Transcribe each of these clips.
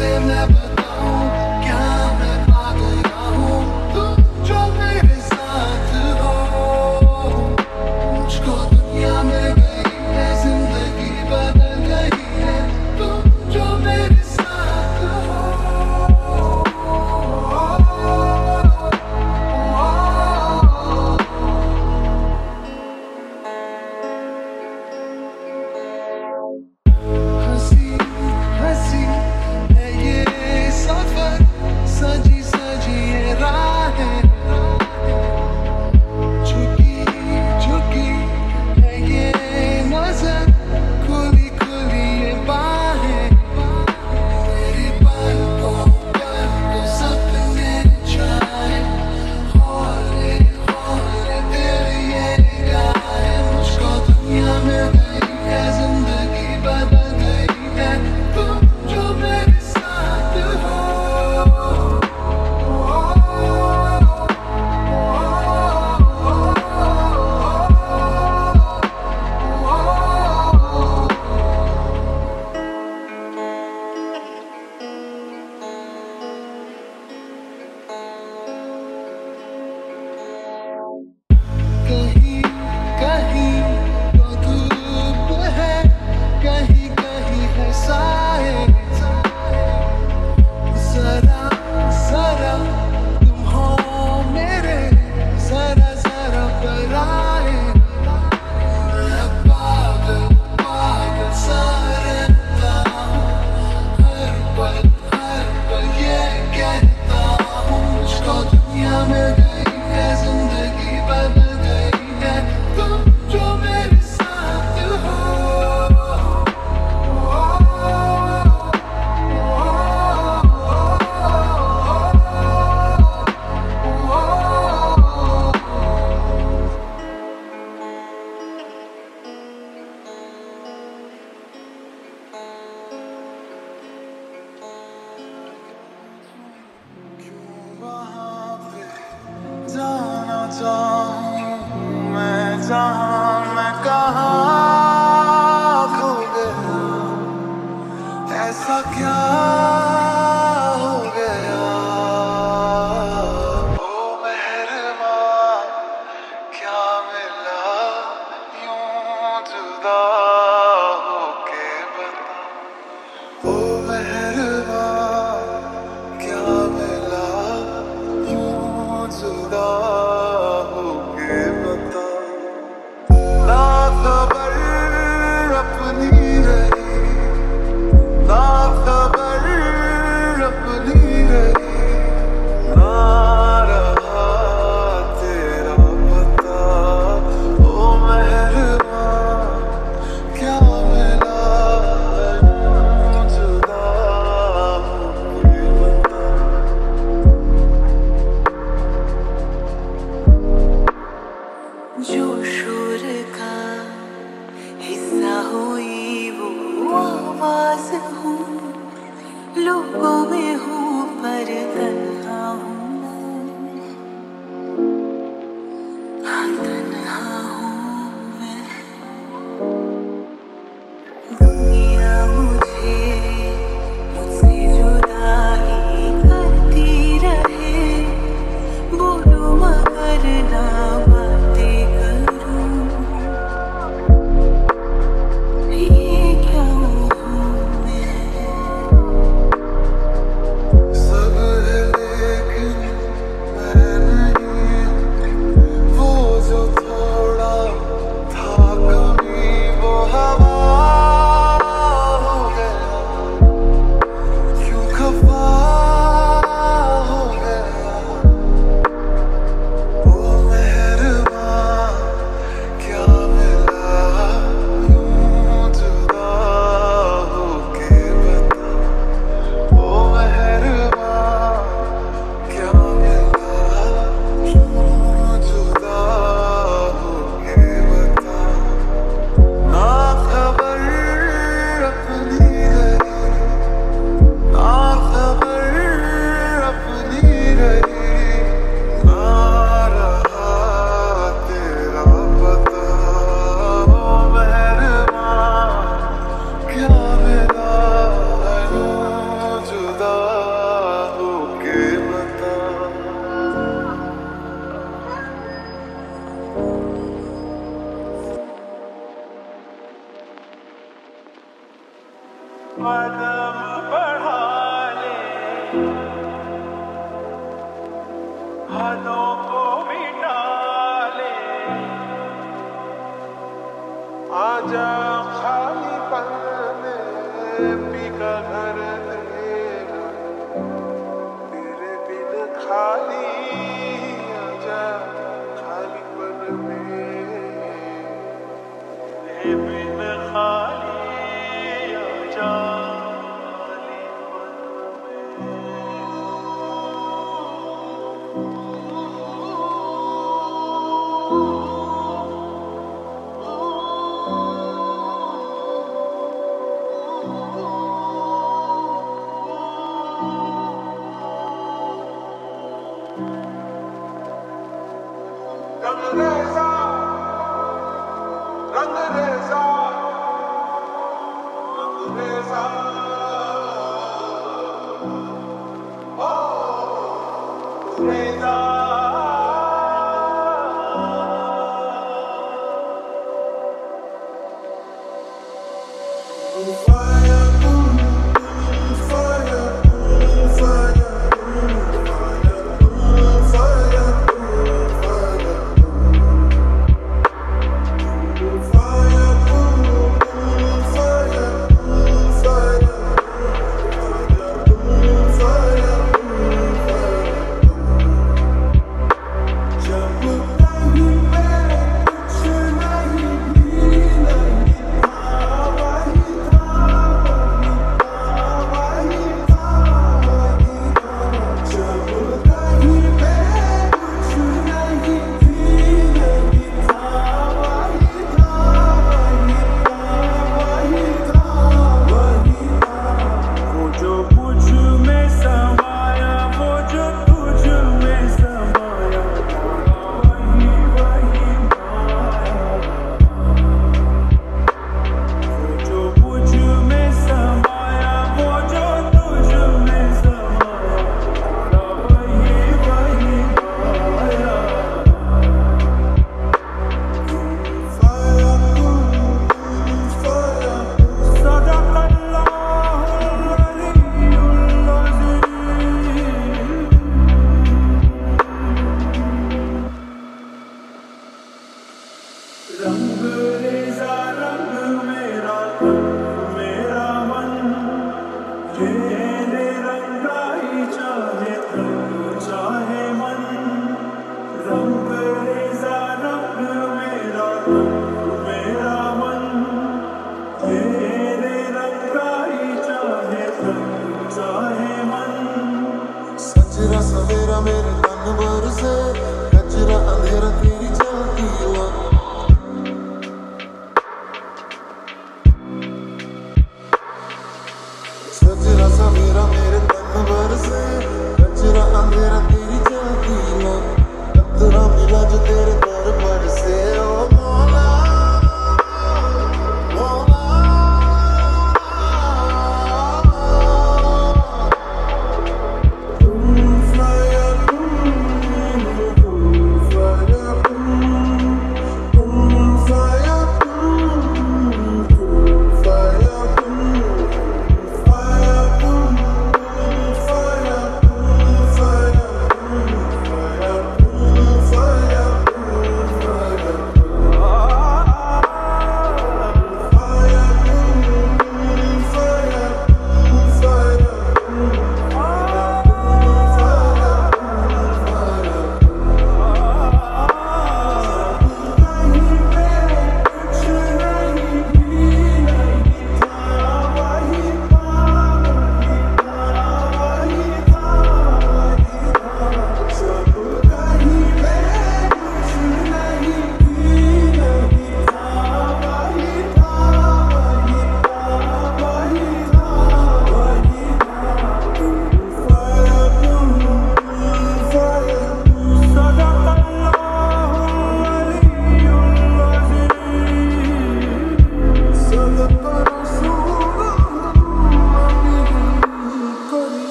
I never know, क्या मैं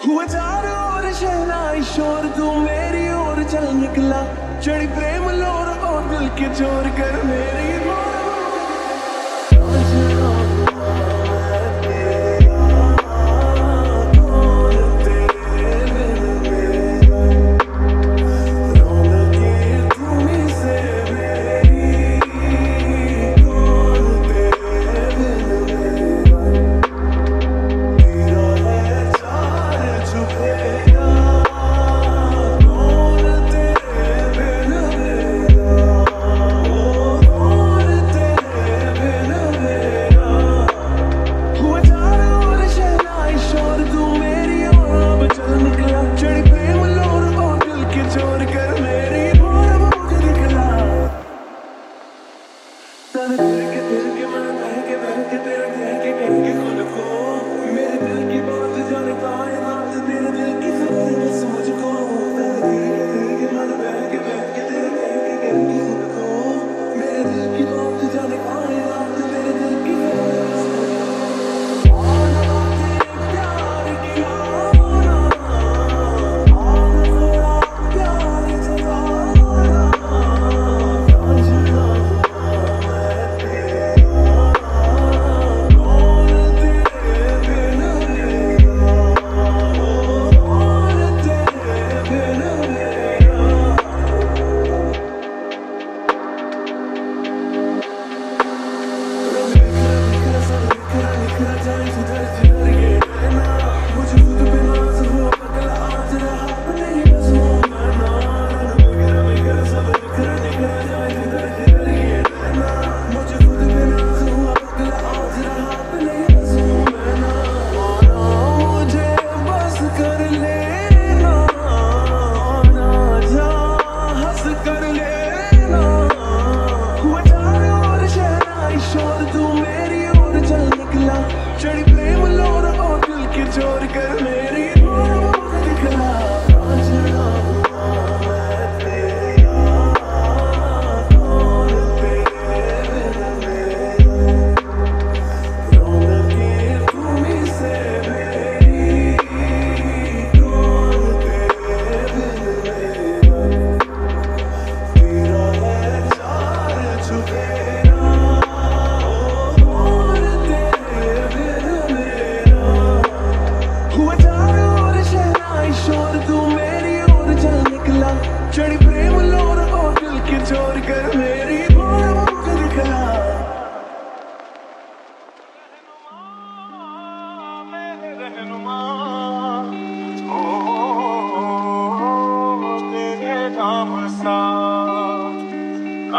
हुआ चारों ओर शहला शोर, तू मेरी ओर चल निकला, चढ़ी प्रेम लोर और दिल के जोर कर मेरी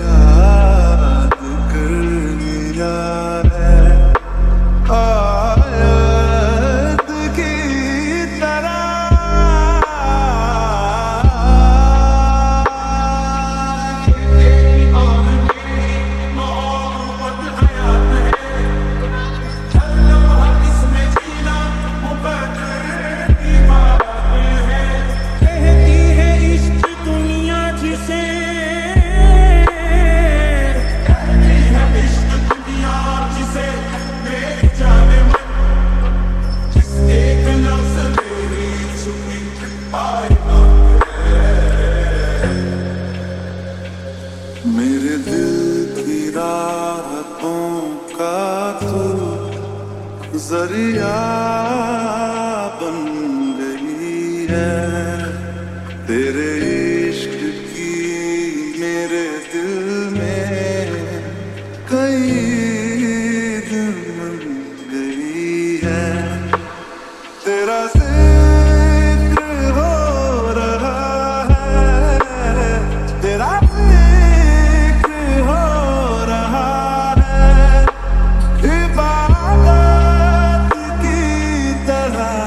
याद कर लिया है। आयत की मेरे दिल की रातों का तू जरिया बन गई है, तेरे इश्क की मेरे दिल में कई दिन बन गई है। तेरा जिक्र हो रहा है, तेरा आयत की तरह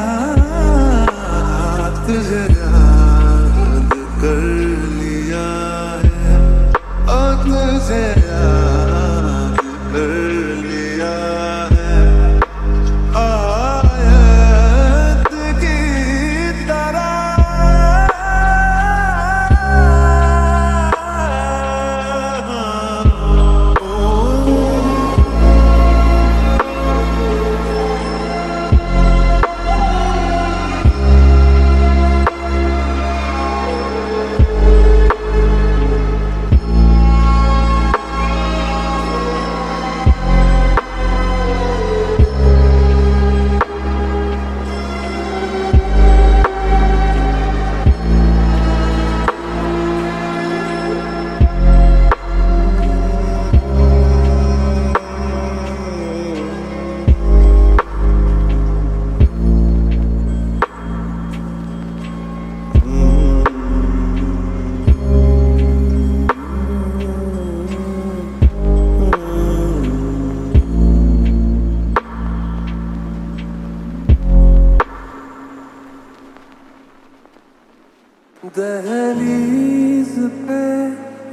दहलीज पे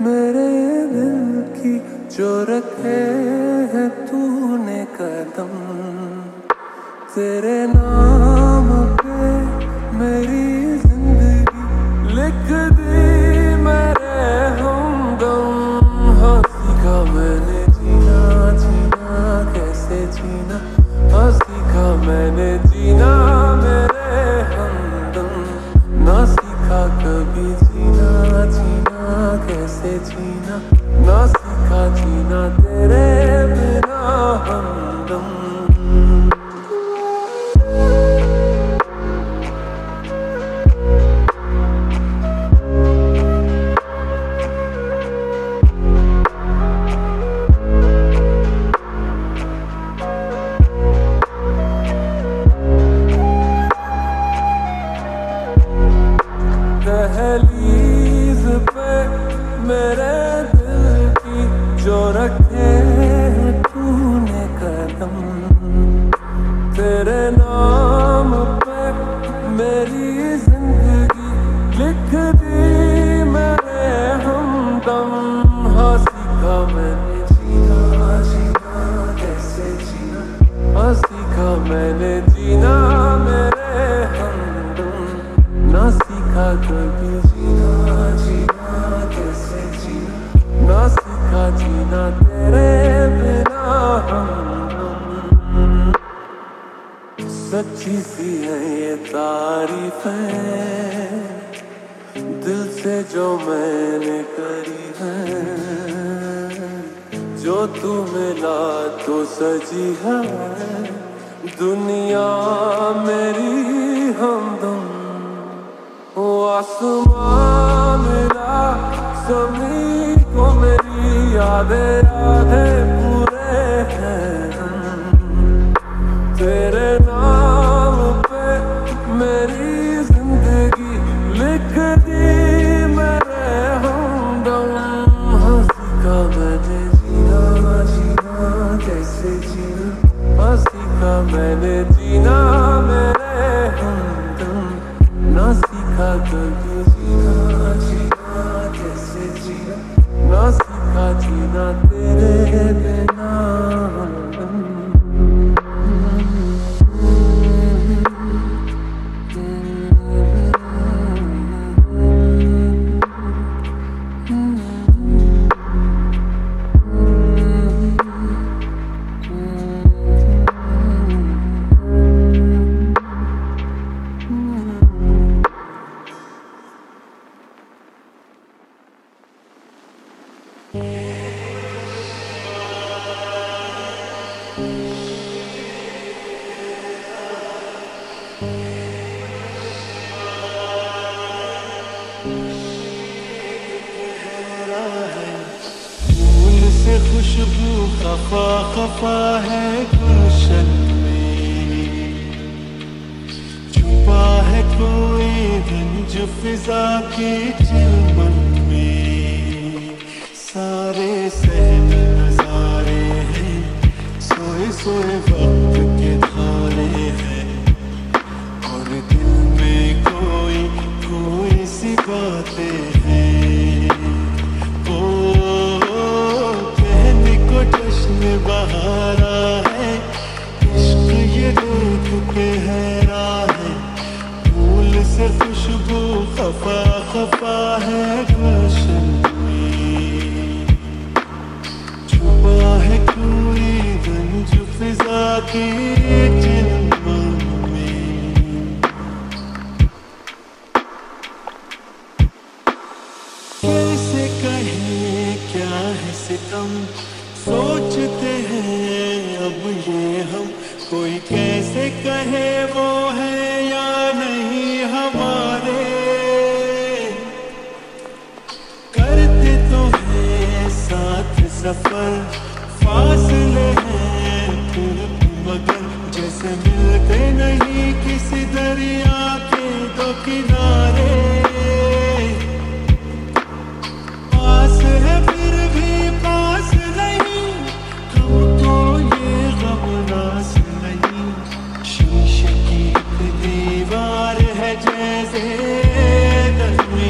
मेरे दिल की जो रखे है तूने कदम, तेरे नाम पे मेरी जिंदगी लिख दी मेरे हमदम। हाँ सीखा मैंने जीना, जीना कैसे जीना, हाँ सीखा मैंने जीना मेरे हमदम। ना सीखा कभी जीना, जीना कैसे जीना, ना सीखा जीना तेरे बिना हमदम। दहलीज पे मेरे दिल की जो रखे है तूने कदम, तेरे नाम पे मेरी जिंदगी लिख दी मेरे हमदम। हाँ सीखा मैंने जीना, जीना कैसे जीना, हाँ सीखा मैंने जीना मेरे हमदम। ना सीखा कभी जीना, जीना कैसे जीना, ना सीखा जीना तेरे बिना हमदम। सच्ची सी है ये तारीफें दिल से जो मैंने करी है, जो तू मिला तो सजी है दुनिया मेरी हमदम। आसमां मिला ज़मीं को मेरी यादें, यादें पूरे हैं तेरे नाम पे मेरी जिंदगी लिख दी मेरे हमदम। हाँ सीखा मैंने जीना, जीना कैसे जीना, हाँ सीखा मैंने जीना मेरे हमदम। ना सीखा कभी जीना, जीना कैसे जीना, ना सीखा जीना तेरे बिना हमदम। खुशबू खफा खफा है गुलशन में, छुपा है कोई रंज फिजा के चिलबन में। सारे सहन नजारे हैं, सोए सोए वक्त के धारे हैं, और दिल में कोई कोई सी बातें बहारा है। इश्क ये रूप पे हैरा है, फूल से खुशबू खफा खफा है गुलशन में, छुपा है कोई रंज फिजा के चिलबन में। कैसे कहें क्या है सितम, सोचते हैं अब ये हम, कोई कैसे कहे वो है या नहीं हमारे। करते तो हैं साथ सफर, फासले हैं फिर मगर, जैसे मिलते नहीं किसी दरिया के दो किनारे। पास है फिर भी पास नहीं, हमको ये गम नास नहीं। शीशे की दीवार है जैसे दर्द में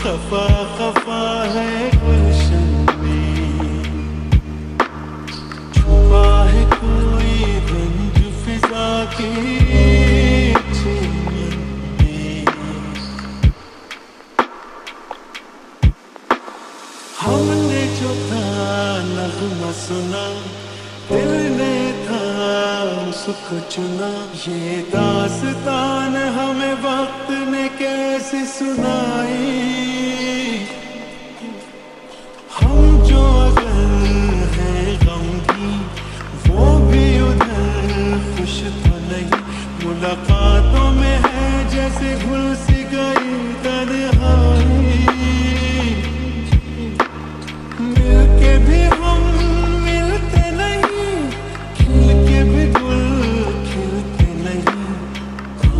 खफा खफा है गुलशन में छुपा है कोई रंज फिजा के चैन में। हमने जो था नगमा सुना, दिल ने था सुख चुना, ये दास्तान हमें वक्त ने कैसे सुनाई। मुलाकातों में है जैसे घुल सी गई तन्हाई, मिल के भी हम मिलते नहीं, खिल के भी गुल खिलते नहीं।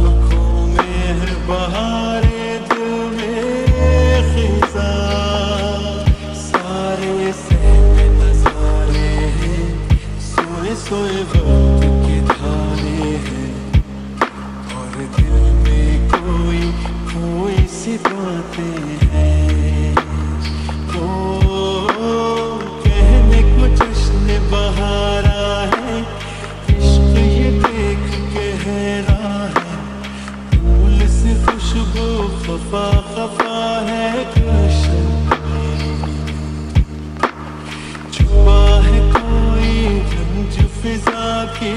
आँखों में है बहारे, दिल में खिजा, सारे सहमे नजारे हैं, सोए सोए वक्त के धारे हैं। दिल में कोई कोई सी बातें हैं, ओ कहने को जश्न बहारा है, इश्क ये देख के हैरा है, फूल से खुशबू खफा खफा है गुलशन में, छुपा है कोई रंज फिजा की।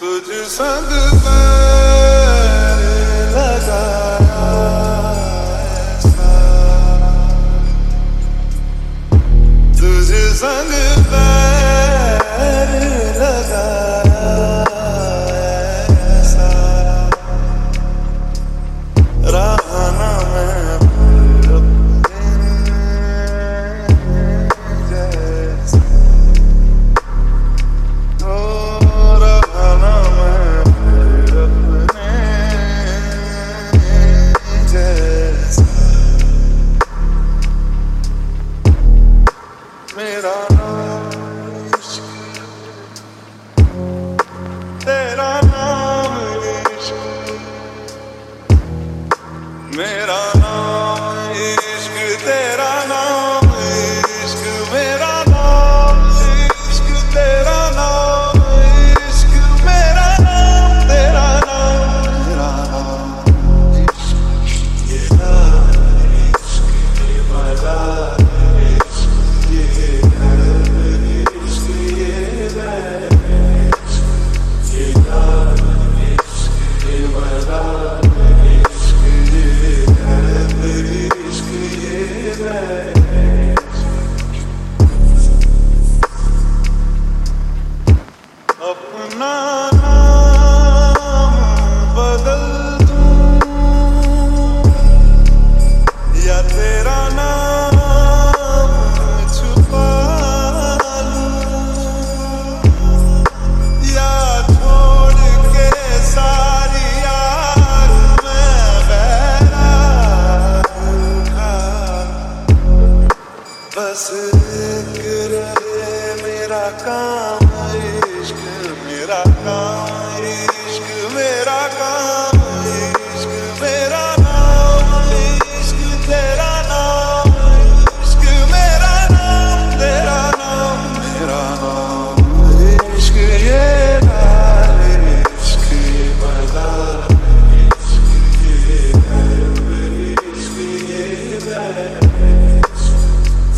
तुझ संग मैंने लगाया ऐसा, तुझ संग मैंने लगाया ऐसा, रहा ना मैं तेरे जैसा। मेरा नाम इश्क, तेरा नाम इश्क, मेरा नाम इश्क, तेरा नाम इश्क, मेरा नाम तेरा नाम, मेरा नाम इश्क, ये नाम इश्क, ये मज़ा इश्क, ये नाम इश्क, ये मैं इश्क, ये नाम इश्क,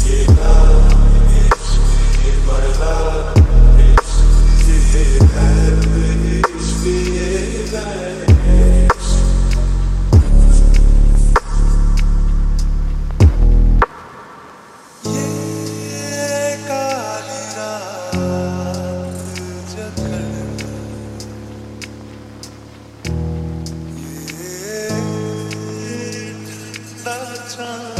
ये मज़ा ये अच्छा।